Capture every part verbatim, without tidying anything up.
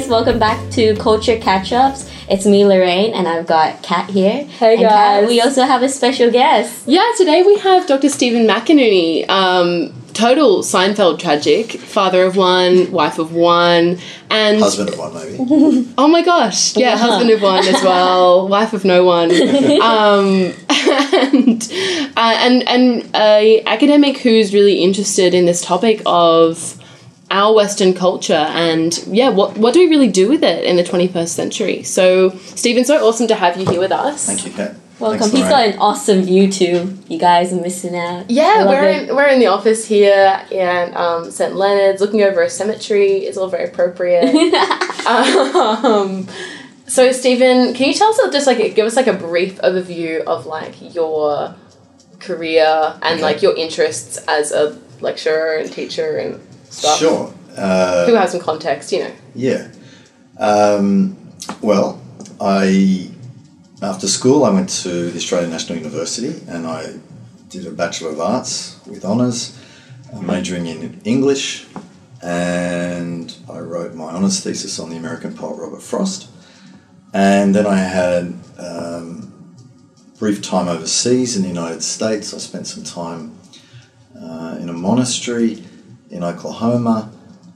guys, welcome back to Culture Catch-Ups. It's me, Lorraine, and I've got Kat here. Hey, and guys. Kat, we also have a special guest. Yeah, today we have Doctor Stephen McInerney, um, total Seinfeld tragic, father of one, wife of one, and... husband of one, maybe. Oh my gosh, yeah, uh-huh. husband of one as well, wife of no one. Um, and uh, and, and an academic who's really interested in this topic of... our Western culture and, yeah, what what do we really do with it in the twenty-first century? So, Stephen, so awesome to have you here with us. Thank you, Kat. Welcome. Thanks, he's got an awesome view, too. You guys are missing out. Yeah, we're in, we're in the office here in um, Saint Leonard's, looking over a cemetery. It's all very appropriate. um, so, Stephen, can you tell us, just, like, give us, like, a brief overview of, like, your career and, okay. like, your interests as a lecturer and teacher and... stuff. Sure. Uh, Who has some context, you know? Yeah. Um, well, I after school I went to the Australian National University and I did a Bachelor of Arts with honours, majoring in English, and I wrote my honours thesis on the American poet Robert Frost. And then I had um, brief time overseas in the United States. I spent some time uh, in a monastery in Oklahoma,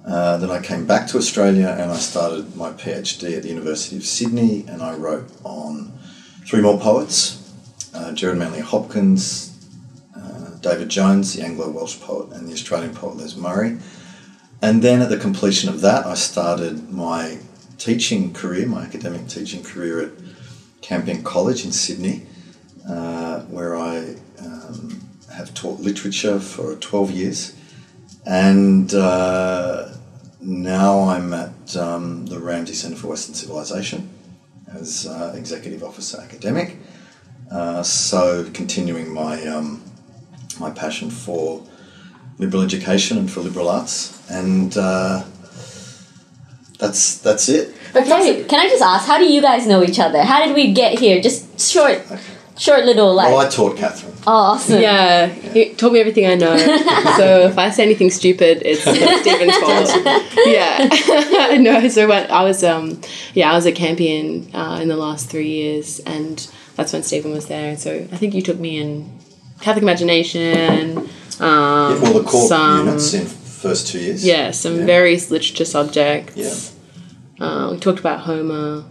uh, then I came back to Australia and I started my PhD at the University of Sydney, and I wrote on three more poets, uh, Gerard Manley Hopkins, uh, David Jones, the Anglo-Welsh poet, and the Australian poet Les Murray. And then at the completion of that, I started my teaching career, my academic teaching career at Campion College in Sydney, uh, where I um, have taught literature for twelve years. And uh, now I'm at um, the Ramsey Centre for Western Civilisation as uh, Executive Officer Academic. Uh, so continuing my um, my passion for liberal education and for liberal arts, and uh, that's that's it. Okay, can I just ask, how do you guys know each other? How did we get here? Just short. Okay. Short little, like... Well, I taught Katherine. Oh, awesome. Yeah, he taught me everything I know. So if I say anything stupid, it's Stephen's fault. Yeah. No, so when I was, um, yeah, I was at Campion uh, in the last three years, and that's when Stephen was there. So I think you took me in Catholic Imagination. Um, yeah, well, the core some, units in first two years. Yeah, some yeah. various literature subjects. Yeah. Uh, we talked about Homer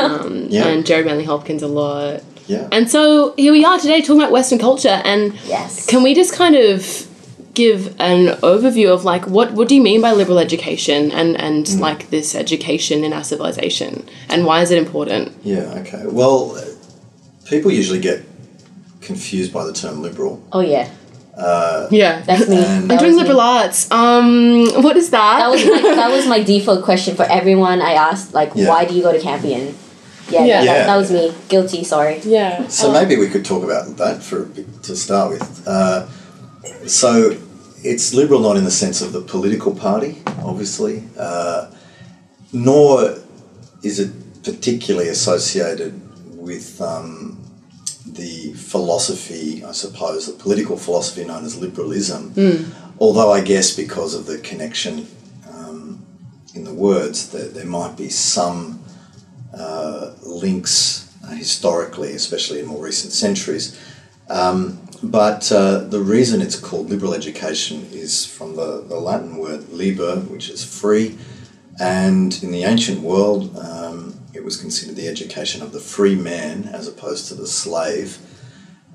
um, yeah. and Gerard Manley Hopkins a lot. Yeah. And so here we are today talking about Western culture, and yes. can we just kind of give an overview of like what, what do you mean by liberal education and, and mm. like this education in our civilization, and why is it important? Yeah, okay. Well, people usually get confused by the term liberal. Oh, yeah. Uh, yeah, that's me. I'm doing liberal arts. Um, what is that? That was, my, that was my default question for everyone I asked, like, yeah. why do you go to Campion? Yeah, yeah. That, that was me. Guilty, sorry. Yeah. So um, maybe we could talk about that for a bit to start with. Uh, so it's liberal not in the sense of the political party, obviously, uh, nor is it particularly associated with um, the philosophy, I suppose, the political philosophy known as liberalism, mm. although I guess because of the connection um, in the words, there, there might be some... Uh, links uh, historically, especially in more recent centuries. Um, but uh, the reason it's called liberal education is from the, the Latin word liber, which is free. And in the ancient world, um, it was considered the education of the free man as opposed to the slave.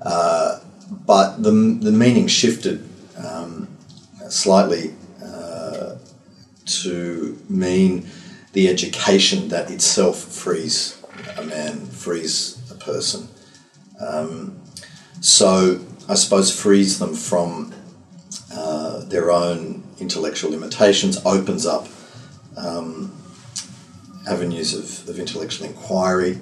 Uh, but the, the meaning shifted um, slightly uh, to mean... the education that itself frees a man, frees a person. Um, so I suppose frees them from uh, their own intellectual limitations, opens up um, avenues of, of intellectual inquiry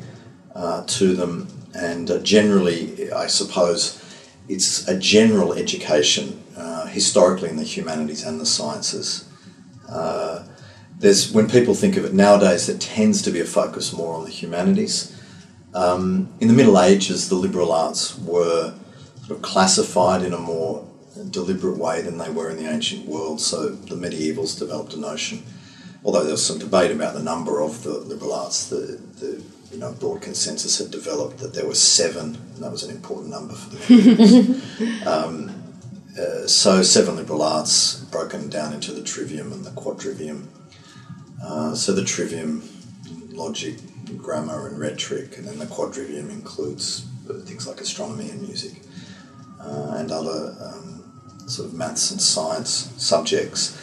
uh, to them, and uh, generally, I suppose, it's a general education, uh, historically in the humanities and the sciences. Uh, There's, when people think of it nowadays, there tends to be a focus more on the humanities. Um, in the Middle Ages, the liberal arts were sort of classified in a more deliberate way than they were in the ancient world, so the medievals developed a notion although there was some debate about the number of the liberal arts, the, the you know, broad consensus had developed that there were seven, and that was an important number for the um, uh, so seven liberal arts broken down into the trivium and the quadrivium. Uh, so the trivium, logic, grammar and rhetoric, and then the quadrivium includes things like astronomy and music uh, and other um, sort of maths and science subjects.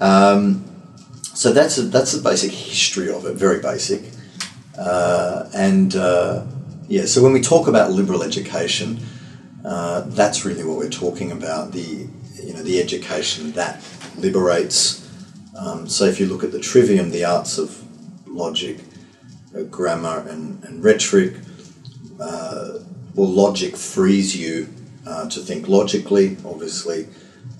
Um, so that's a, that's the basic history of it, very basic. Uh, and uh, yeah, so when we talk about liberal education, uh, that's really what we're talking about, the you know the education that liberates. Um, so if you look at the trivium, the arts of logic, uh, grammar and, and rhetoric, uh, well, logic frees you uh, to think logically, obviously.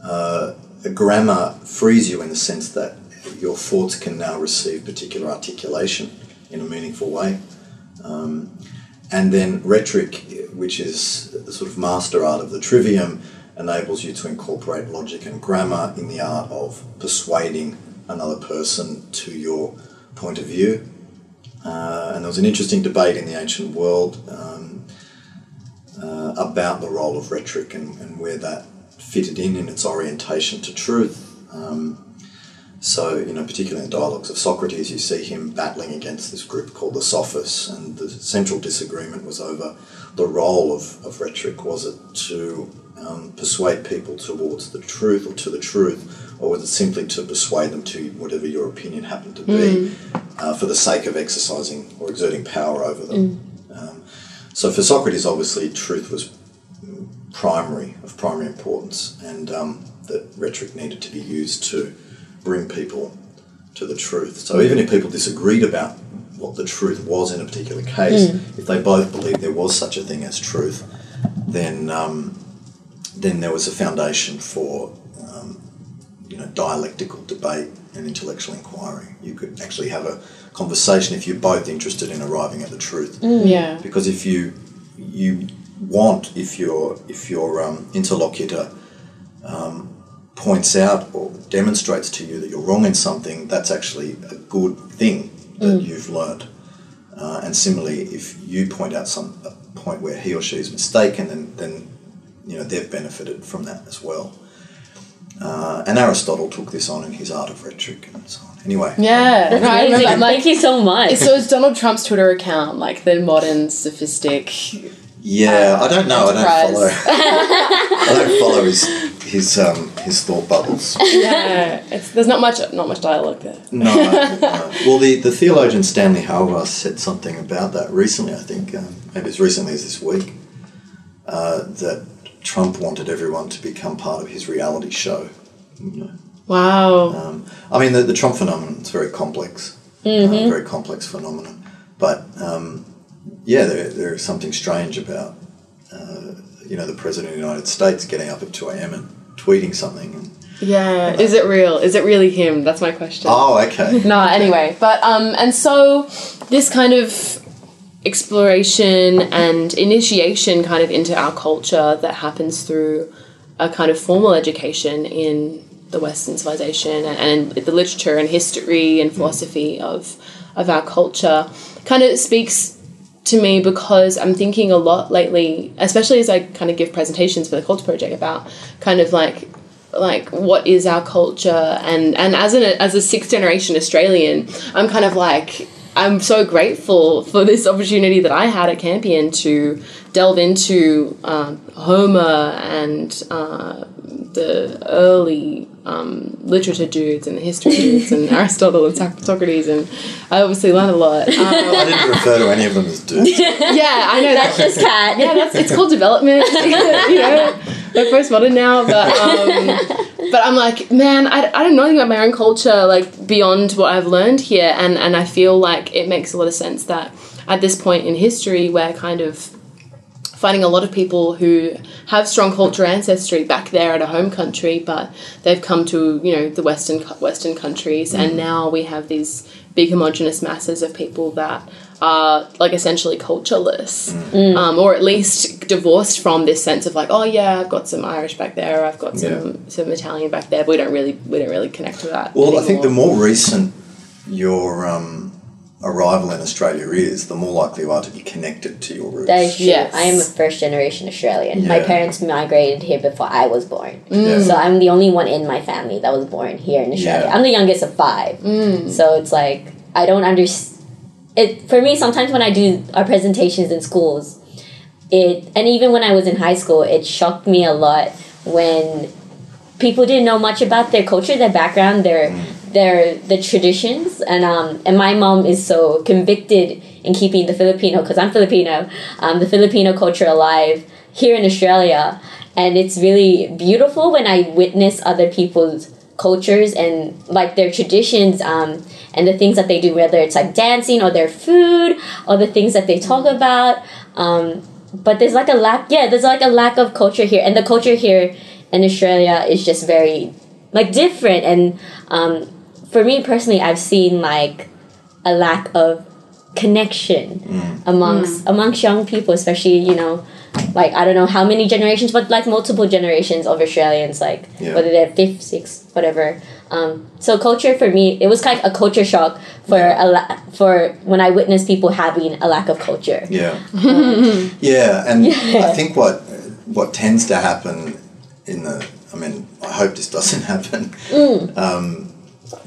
Uh, grammar frees you in the sense that your thoughts can now receive particular articulation in a meaningful way. Um, and then rhetoric, which is the sort of master art of the trivium, enables you to incorporate logic and grammar in the art of persuading another person to your point of view. Uh, and there was an interesting debate in the ancient world um, uh, about the role of rhetoric and, and where that fitted in in its orientation to truth. Um, so, you know, particularly in the dialogues of Socrates, you see him battling against this group called the sophists, and the central disagreement was over the role of, of rhetoric. Was it to um, persuade people towards the truth or to the truth, or was it simply to persuade them to whatever your opinion happened to be mm. uh, for the sake of exercising or exerting power over them? Mm. Um, so for Socrates, obviously, truth was primary, of primary importance, and um, that rhetoric needed to be used to bring people to the truth. So even if people disagreed about what the truth was in a particular case, mm. if they both believed there was such a thing as truth, then um, then there was a foundation for You know, dialectical debate and intellectual inquiry. You could actually have a conversation if you're both interested in arriving at the truth. Mm, yeah. Because if you you want, if your if your um, interlocutor um, points out or demonstrates to you that you're wrong in something, that's actually a good thing that mm. you've learned. Uh, and similarly, if you point out some a point where he or she is mistaken, then then you know they've benefited from that as well. Uh, and Aristotle took this on in his Art of Rhetoric and so on. Anyway. Yeah, um, right. Like, like, thank you so much. So it's Donald Trump's Twitter account, like the modern, sophistic. Yeah, um, I don't know. Enterprise. I don't follow. I don't follow his his um his thought bubbles. Yeah, it's, there's not much not much dialogue there. No. no. Well, the, the theologian Stanley Hauerwas said something about that recently. I think um, maybe as recently as this week. Uh, that. Trump wanted everyone to become part of his reality show. You know. Wow. Um, I mean, the, the Trump phenomenon is very complex, mm-hmm. uh, very complex phenomenon. But, um, yeah, there, there is something strange about, uh, you know, the President of the United States getting up at two a.m. and tweeting something. And, yeah. You know. Is it real? Is it really him? That's my question. Oh, okay. No, anyway. But, um, and so this kind of exploration and initiation kind of into our culture that happens through a kind of formal education in the Western civilization and, and the literature and history and philosophy of of our culture kind of speaks to me, because I'm thinking a lot lately, especially as I kind of give presentations for the Culture Project, about kind of like like what is our culture, and and as an as a sixth generation Australian, I'm kind of like, I'm so grateful for this opportunity that I had at Campion to delve into um, Homer and uh, the early um, literature dudes and the history dudes and Aristotle and Socrates, and I obviously learned a lot. Um, I didn't refer to any of them as dudes. Yeah, I know. That's just cat. Yeah, that's, it's called development. You know, they're postmodern now, but um, but I'm like, man, I, I don't know anything about my own culture, like, beyond what I've learned here, and, and I feel like it makes a lot of sense that at this point in history we're kind of finding a lot of people who have strong cultural ancestry back there at a home country, but they've come to, you know, the Western, Western countries, mm. and now we have these big homogenous masses of people that are, like, essentially cultureless, mm. um, or at least divorced from this sense of like, oh yeah, I've got some Irish back there, I've got some yeah. some Italian back there, but we don't really we don't really connect to that. Well, anymore. I think the more recent your um, arrival in Australia is, the more likely you are to be connected to your roots. They, yeah, I am a first generation Australian. Yeah. My parents migrated here before I was born. Mm. Yeah. So I'm the only one in my family that was born here in Australia. Yeah. I'm the youngest of five. Mm. So it's like, I don't understand. It, for me, sometimes when I do our presentations in schools, it and even when I was in high school, it shocked me a lot when people didn't know much about their culture, their background, their their the traditions, and um and my mom is so convicted in keeping the Filipino, because I'm Filipino, um the Filipino culture alive here in Australia, and it's really beautiful when I witness other people's cultures and like their traditions, um and the things that they do, whether it's like dancing or their food or the things that they talk about, um but there's like a lack yeah there's like a lack of culture here, and the culture here in Australia is just very like different, and um for me personally, I've seen like a lack of connection mm. amongst mm. amongst young people, especially, you know, like I don't know how many generations, but like multiple generations of Australians, like yeah. whether they're fifth, sixth, whatever. Um, so culture for me, it was kind of a culture shock for a la- for when I witnessed people having a lack of culture. Yeah, yeah, and yeah. I think what what tends to happen in the, I mean, I hope this doesn't happen mm. um,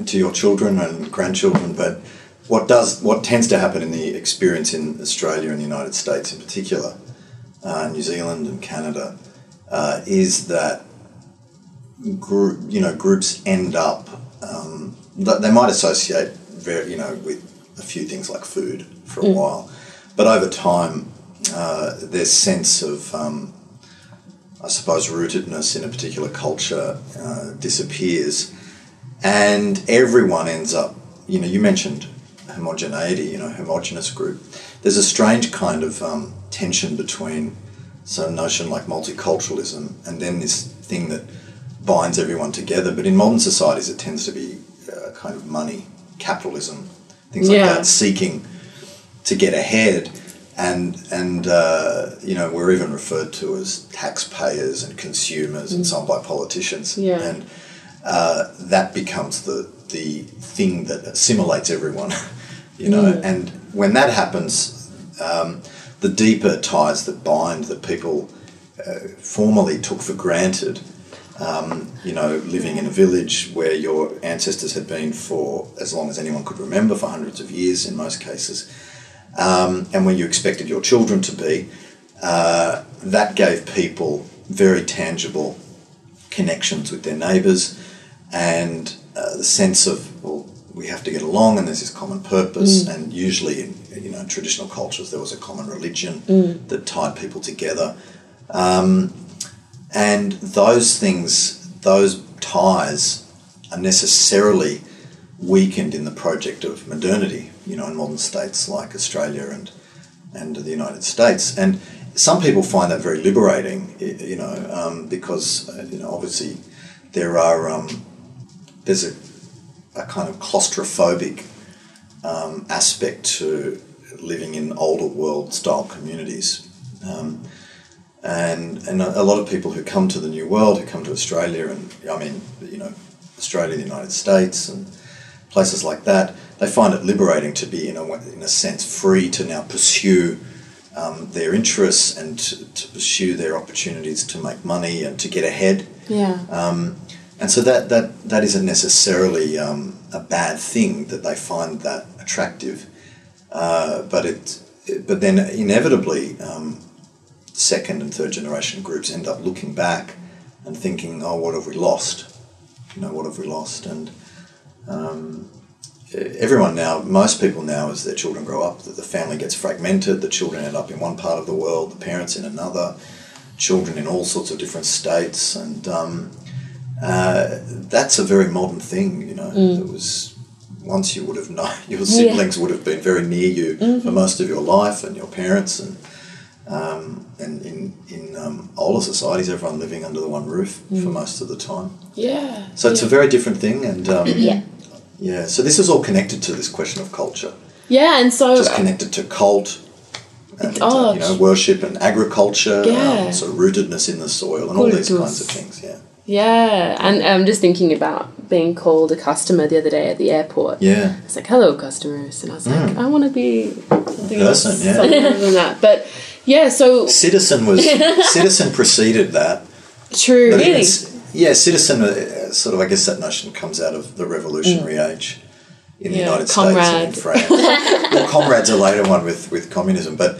to your children and grandchildren, but. What does what tends to happen in the experience in Australia and the United States in particular, uh, New Zealand and Canada, uh, is that group you know groups end up um, they might associate very, you know with a few things like food for a mm. while, but over time uh, their sense of um, I suppose rootedness in a particular culture uh, disappears, and everyone ends up you know you mentioned. homogeneity, you know, homogenous group. There's a strange kind of um, tension between some notion like multiculturalism and then this thing that binds everyone together. But in modern societies, it tends to be uh, kind of money, capitalism, things like yeah. that, seeking to get ahead. And, and uh, you know, we're even referred to as taxpayers and consumers mm. and some by politicians. Yeah. And uh, that becomes the, the thing that assimilates everyone. You know, mm. and when that happens, um, the deeper ties that bind that people uh, formerly took for granted, um, you know, living in a village where your ancestors had been for as long as anyone could remember, for hundreds of years in most cases, um, and where you expected your children to be, uh, that gave people very tangible connections with their neighbours and uh, the sense of, well, we have to get along and there's this common purpose mm. and usually in you know traditional cultures there was a common religion mm. that tied people together, um, and those things those ties are necessarily weakened in the project of modernity, you know in modern states like Australia and and the United States. And some people find that very liberating, you know um, because you know obviously there are um, there's a a kind of claustrophobic um, aspect to living in older world-style communities. Um, and and a lot of people who come to the New World, who come to Australia, and I mean, you know, Australia, the United States, and places like that, they find it liberating to be, in a, in a sense, free to now pursue um, their interests and to, to pursue their opportunities to make money and to get ahead. Yeah. Um, And so that, that, that isn't necessarily um, a bad thing that they find that attractive, uh, but it, it but then inevitably um, second and third generation groups end up looking back and thinking, oh, what have we lost? You know, what have we lost? And um, everyone now, most people now, as their children grow up, the, the family gets fragmented. The children end up in one part of the world, the parents in another, children in all sorts of different states, and um, Uh, that's a very modern thing, you know. Mm. It was once you would have known your siblings yeah. would have been very near you mm-hmm. for most of your life, and your parents, and um, and in in um, older societies, everyone living under the one roof mm. for most of the time. Yeah. So it's yeah. a very different thing, and um, yeah, yeah. So this is all connected to this question of culture. Yeah, and so just connected to cult. And, oh, uh, you know, worship and agriculture, yeah. um, so rootedness in the soil and all these kinds of things. Yeah. Yeah, and I'm um, just thinking about being called a customer the other day at the airport. Yeah. It's like, hello, customers. And I was like, mm. I want to be something person, yeah. something other than that. But, yeah, so... Citizen was... citizen preceded that. True, but really. Yeah, citizen, uh, sort of, I guess that notion comes out of the revolutionary mm. age in yeah, the United comrade. States and in France. Well, comrade's a later one with, with communism, but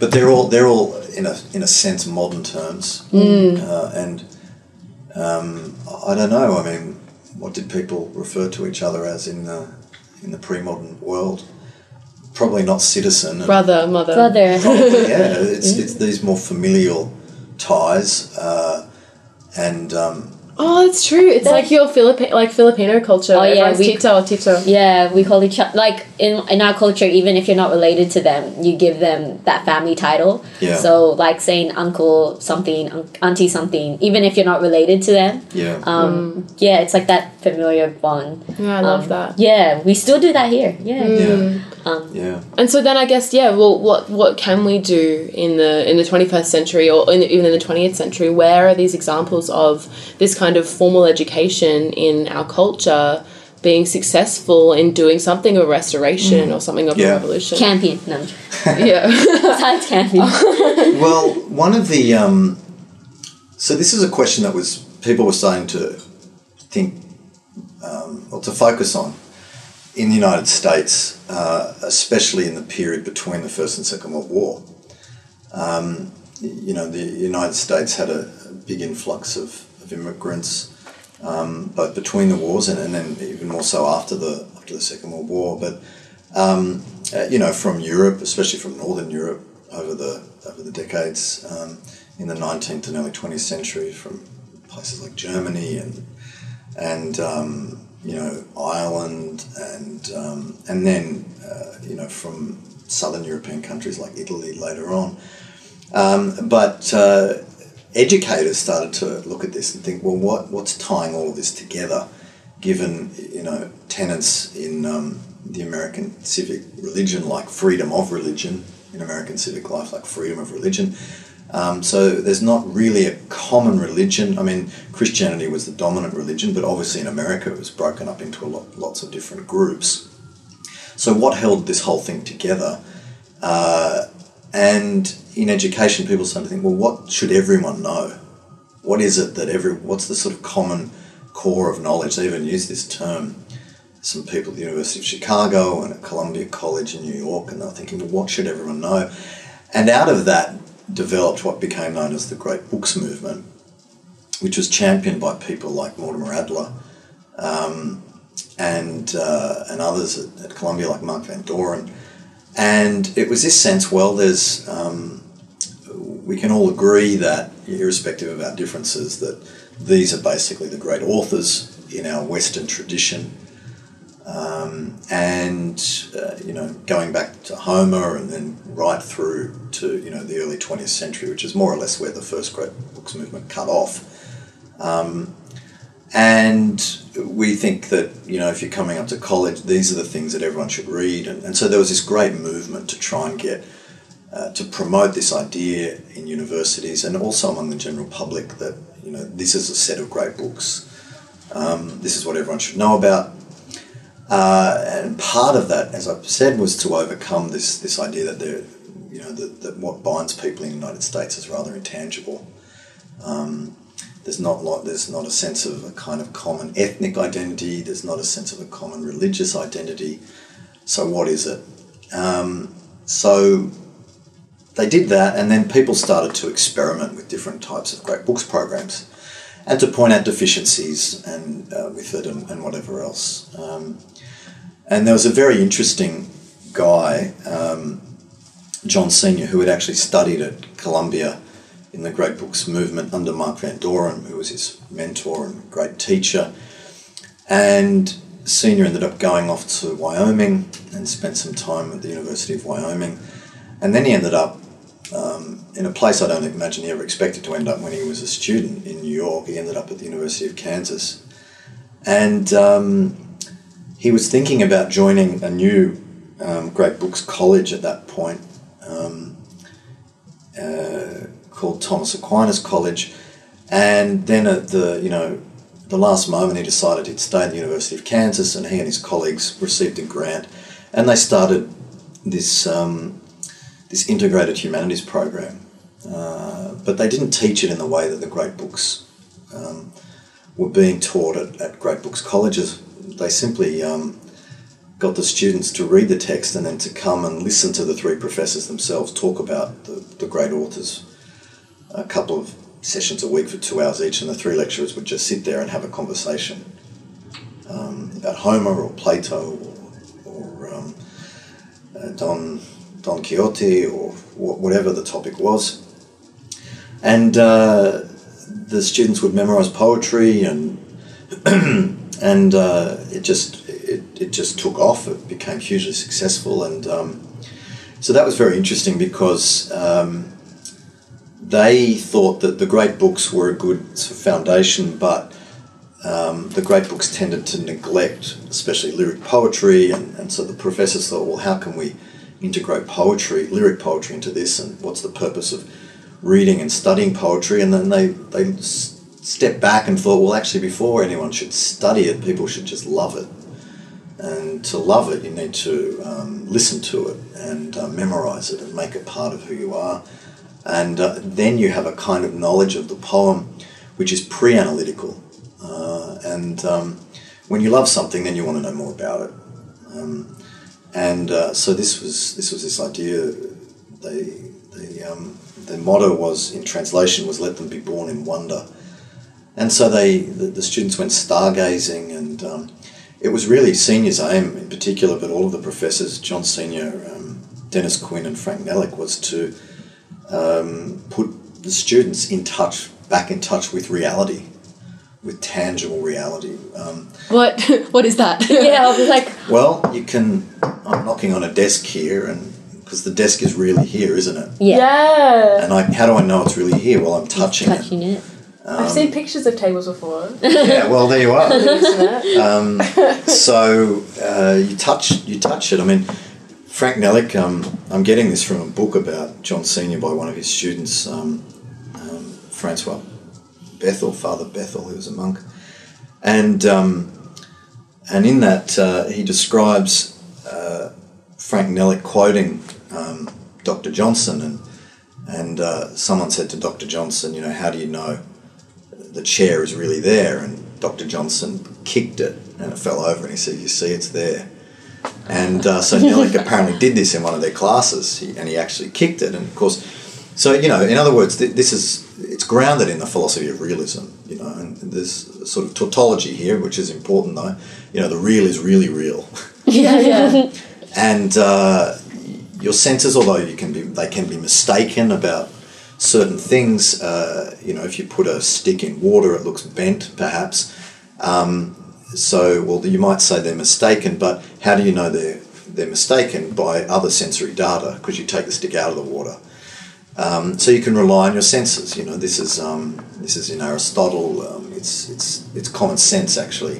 but they're all, they're all in a in a sense, modern terms. Mm. Uh, and... Um, I don't know. I mean, what did people refer to each other as in the in the pre-modern world? Probably not citizen. Brother, mother, brother. Probably, yeah, it's it's these more familial ties, uh, and. Um, oh, it's true. It's that, like your Philippi- like Filipino culture. Oh yeah, we tito, tito. Yeah, we call each other like in in our culture. Even if you're not related to them, you give them that family title. Yeah. So like saying uncle something, un- auntie something, even if you're not related to them. Yeah. Um. Mm. Yeah, it's like that familiar bond. Yeah, I love um, that. Yeah, we still do that here. Yeah. Mm. Yeah. Um, yeah. And so then I guess yeah. Well, what what can we do in the in the twenty-first century or in, even in the twentieth century? Where are these examples of this kind of formal education in our culture being successful in doing something of a restoration mm. or something of yeah. a revolution? Campion, no. yeah. Besides Campion. Well, one of the um, so this is a question that was people were starting to think um, or to focus on. In the United States, uh, especially in the period between the First and Second World War, um, you know, the United States had a, a big influx of, of immigrants, um, both between the wars and, and then even more so after the after the Second World War. But um, uh, you know, from Europe, especially from Northern Europe, over the over the decades, um, in the nineteenth and early twentieth century, from places like Germany and and um, you know, Ireland and um, and then, uh, you know, from southern European countries like Italy later on. Um, but uh, educators started to look at this and think, well, what what's tying all of this together, given, you know, tenets in um, the American civic religion, like freedom of religion, in American civic life, like freedom of religion. Um, so there's not really a common religion. I mean, Christianity was the dominant religion, but obviously in America it was broken up into a lot, lots of different groups. So what held this whole thing together? Uh, and in education, people started to think, well, what should everyone know? What is it that every? What's the sort of common core of knowledge? They even use this term. Some people at the University of Chicago and at Columbia College in New York, and they're thinking, well, what should everyone know? And out of that developed what became known as the Great Books Movement, which was championed by people like Mortimer Adler um, and uh, and others at, at Columbia, like Mark Van Doren. And it was this sense, well, there's um, we can all agree that, irrespective of our differences, that these are basically the great authors in our Western tradition. Um, and, uh, you know, going back to Homer and then right through to, you know, the early twentieth century, which is more or less where the first Great Books movement cut off. Um, and we think that, you know, if you're coming up to college, these are the things that everyone should read. And, and so there was this great movement to try and get, uh, to promote this idea in universities and also among the general public that, you know, this is a set of great books. Um, this is what everyone should know about. Uh, and part of that, as I said, was to overcome this this idea that they're, you know, that, that what binds people in the United States is rather intangible. Um, there's not like there's not a sense of a kind of common ethnic identity. There's not a sense of a common religious identity. So what is it? Um, so they did that, and then people started to experiment with different types of great books programs, and to point out deficiencies and uh, with it and, and whatever else. Um, And there was a very interesting guy, um, John Senior, who had actually studied at Columbia in the Great Books Movement under Mark Van Doren, who was his mentor and great teacher. And Senior ended up going off to Wyoming and spent some time at the University of Wyoming. And then he ended up um, in a place I don't imagine he ever expected to end up when he was a student in New York. He ended up at the University of Kansas. And... Um, He was thinking about joining a new um, Great Books College at that point um, uh, called Thomas Aquinas College. And then at the, you know, the last moment he decided he'd stay in the University of Kansas, and he and his colleagues received a grant, and they started this um, this integrated humanities program. Uh, but they didn't teach it in the way that the great books um, were being taught at, at great books colleges. They simply um, got the students to read the text and then to come and listen to the three professors themselves talk about the, the great authors a couple of sessions a week for two hours each, and the three lecturers would just sit there and have a conversation um, about Homer or Plato or, or um, uh, Don, Don Quixote or wh whatever the topic was. And uh, the students would memorise poetry, and and uh, it just it, it just took off. It became hugely successful, and um, so that was very interesting because um, they thought that the great books were a good sort of foundation, but um, the great books tended to neglect, especially lyric poetry, and, and so the professors thought, well, how can we integrate poetry, lyric poetry, into this, and what's the purpose of reading and studying poetry? And then they, they stepped back and thought, well, actually, before anyone should study it, people should just love it. And to love it, you need to um, listen to it and uh, memorise it and make it part of who you are. And uh, then you have a kind of knowledge of the poem which is pre-analytical. Uh, and um, when you love something, then you want to know more about it. Um, and uh, so this was this was this idea. They, they, um, their motto was, in translation, was "Let them be born in wonder." And so they the, the students went stargazing, and um, it was really Senior's aim in particular, but all of the professors, John Senior, um, Dennis Quinn and Frank Nellick, was to Um, put the students in touch, back in touch with reality, with tangible reality. Um, what? What is that? Yeah, I was like. Well, you can. I'm knocking on a desk here, and because the desk is really here, isn't it? Yeah. yeah. And I, how do I know it's really here? Well, I'm touching, touching it. it. Um, I've seen pictures of tables before. Yeah. Well, there you are. um, so uh, you touch, you touch it. I mean. Frank Nellick, um, I'm getting this from a book about John Senior by one of his students, um, um, Francois Bethel, Father Bethel, who was a monk. And um, and in that uh, he describes uh, Frank Nellick quoting um, Doctor Johnson, and, and uh, someone said to Doctor Johnson, you know, how do you know the chair is really there? And Doctor Johnson kicked it and it fell over, and he said, you see, it's there. And uh, so Nellick apparently did this in one of their classes, he, and he actually kicked it. And of course, so, you know, in other words, th this is, it's grounded in the philosophy of realism, you know, and there's sort of tautology here, which is important though, you know, the real is really real. Yeah, yeah. And uh, your senses, although you can be, they can be mistaken about certain things, uh, you know, if you put a stick in water, it looks bent perhaps. Um, So, well, you might say they're mistaken, but how do you know they're, they're mistaken? By other sensory data, because you take the stick out of the water. Um, so you can rely on your senses. You know, this is, um, this is in Aristotle. Um, it's, it's, it's common sense, actually.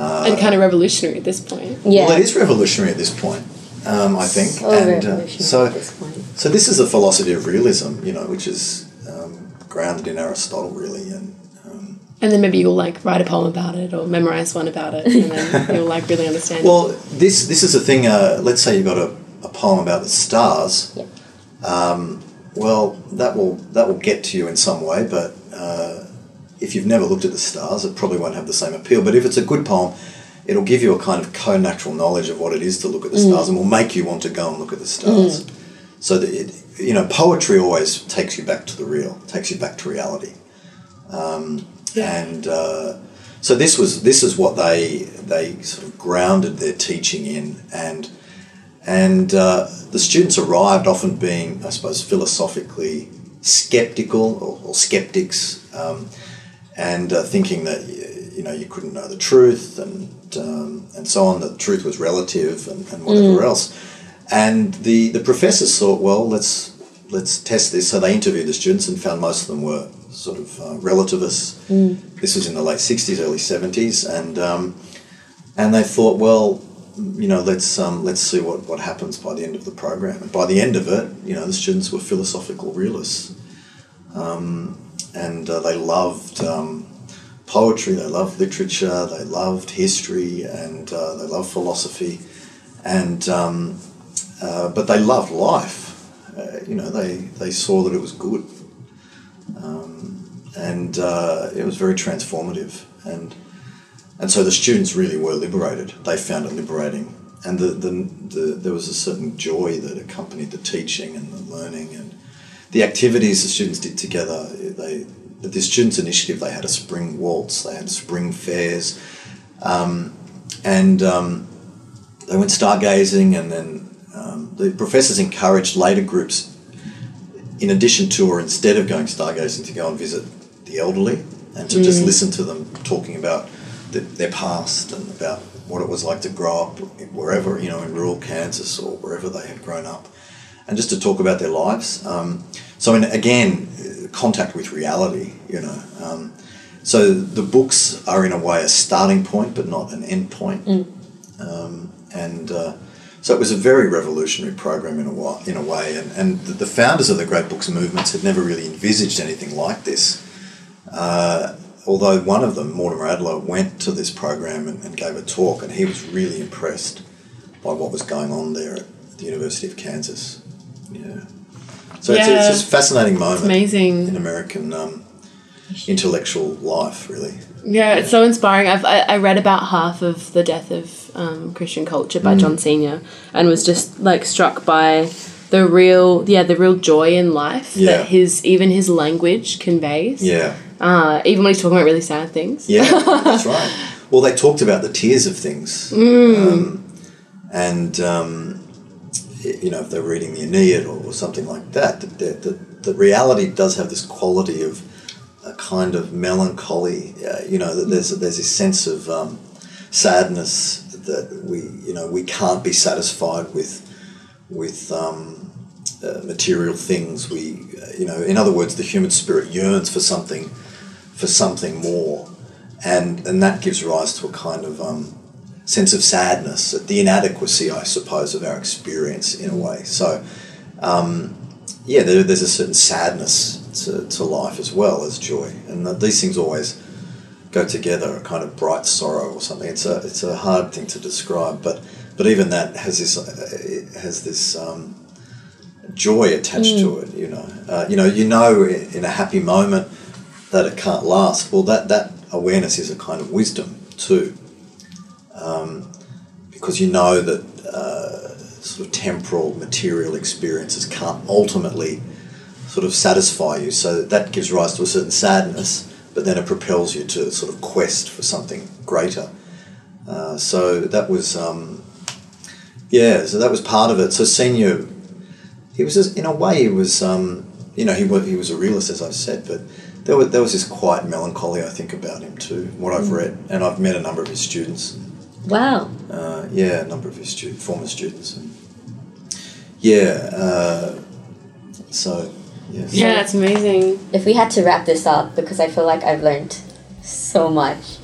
Uh, and kind of revolutionary at this point. Yeah. Well, it is revolutionary at this point, um, I think. So and, revolutionary uh, so, at this point. So this is a philosophy of realism, you know, which is um, grounded in Aristotle, really, and... And then maybe you'll like write a poem about it or memorise one about it, and then you'll like really understand. Well, this this is the thing. Uh, let's say you've got a, a poem about the stars. Yep. Um, well, that will that will get to you in some way, but uh, if you've never looked at the stars, it probably won't have the same appeal. But if it's a good poem, it'll give you a kind of co-natural knowledge of what it is to look at the mm. stars, and will make you want to go and look at the stars. Mm. So that it, you know, poetry always takes you back to the real, takes you back to reality. Um, Yeah. And uh, so this was this is what they they sort of grounded their teaching in, and and uh, the students arrived often being, I suppose, philosophically skeptical or, or skeptics, um, and uh, thinking that you know you couldn't know the truth, and um, and so on. The truth was relative, and, and whatever mm. else. And the the professors thought, well, let's let's test this. So they interviewed the students and found most of them were sort of uh, relativists. Mm. This was in the late sixties, early seventies, and um, and they thought, well, you know, let's um, let's see what, what happens by the end of the program. And by the end of it, you know, the students were philosophical realists, um, and uh, they loved um, poetry, they loved literature, they loved history, and uh, they loved philosophy, and um, uh, but they loved life. Uh, you know, they they saw that it was good, um, and uh, it was very transformative, and and so the students really were liberated. They found it liberating. And the, the, the, there was a certain joy that accompanied the teaching and the learning and the activities the students did together. They, at the Students' Initiative, they had a spring waltz, they had spring fairs, um, and um, they went stargazing, and then um, the professors encouraged later groups, in addition to or instead of going stargazing, to go and visit the elderly and to mm. just listen to them talking about the, their past and about what it was like to grow up wherever, you know, in rural Kansas or wherever they had grown up, and just to talk about their lives. Um, so, in, again, contact with reality, you know. Um, so the books are, in a way, a starting point but not an end point. Mm. Um, and uh, so it was a very revolutionary program in a, while, in a way, and, and the founders of the Great Books Movements had never really envisaged anything like this. Uh, although one of them, Mortimer Adler, went to this program and, and gave a talk, and he was really impressed by what was going on there at the University of Kansas. Yeah. So yeah, it's, it's a fascinating moment amazing. in American um, intellectual life, really. Yeah, yeah, it's so inspiring. I've, I, I read about half of The Death of um, Christian Culture by mm. John Senior, and was just like struck by the real, yeah, the real joy in life yeah. that his even his language conveys. Yeah. Uh, even when he's talking about really sad things. Yeah, that's right. Well, they talked about the tears of things. Mm. Um, and, um, you know, if they're reading the Aeneid or, or something like that, the, the, the reality does have this quality of a kind of melancholy, uh, you know, that there's, there's this sense of um, sadness that we, you know, we can't be satisfied with, with um, uh, material things. We, uh, you know, in other words, the human spirit yearns for something for something more, and and that gives rise to a kind of um, sense of sadness at the inadequacy, I suppose, of our experience in a way. So, um, yeah, there, there's a certain sadness to, to life as well as joy, and that these things always go together, a kind of bright sorrow or something. It's a it's a hard thing to describe, but but even that has this uh, has this um, joy attached mm. to it. You know, uh, you know, you know, in a happy moment that it can't last. Well, that, that awareness is a kind of wisdom too, um, because you know that uh, sort of temporal, material experiences can't ultimately sort of satisfy you. So that gives rise to a certain sadness, but then it propels you to sort of quest for something greater. Uh, so that was, um, yeah, so that was part of it. So Senior, he was just, in a way, he was, um, you know, he, he was a realist, as I've said, but There was, there was this quiet melancholy, I think, about him too, what I've read. And I've met a number of his students. Wow. Uh, yeah, a number of his stu- former students. And yeah, uh, so, yeah. Yeah, that's amazing. If we had to wrap this up, because I feel like I've learned so much.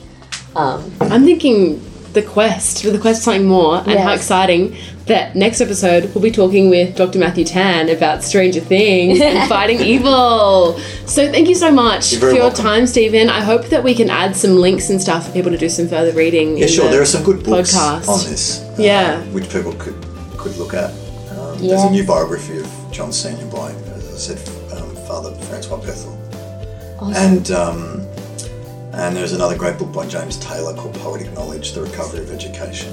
Um, I'm thinking the quest, the quest for something more, and yes. how exciting that next episode we'll be talking with Doctor Matthew Tan about Stranger Things and fighting evil. So thank you so much for your welcome. time, Stephen. I hope that we can add some links and stuff for people to do some further reading. Yeah, in sure. The there are some good books podcast. on this, uh, yeah, which people could could look at. Um, yeah. There's a new biography of John Senior by, as I said, um, Father Francois Bethel, awesome. and. Um, And there's another great book by James Taylor called Poetic Knowledge, The Recovery of Education.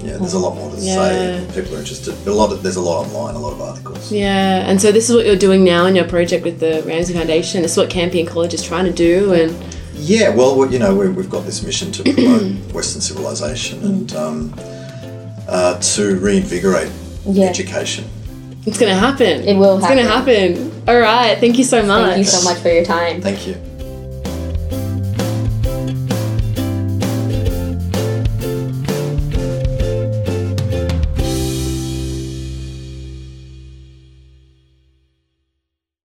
Yeah, there's a lot more to yeah. say if people are interested. But a lot of, there's a lot online, a lot of articles. Yeah, and so this is what you're doing now in your project with the Ramsey Foundation. This is what Campion College is trying to do. And yeah, well, you know, we've got this mission to promote Western civilization and um, uh, to reinvigorate yeah. education. It's going to happen. It will happen. It's going to happen. All right, thank you so much. Thank you so much for your time. Thank you.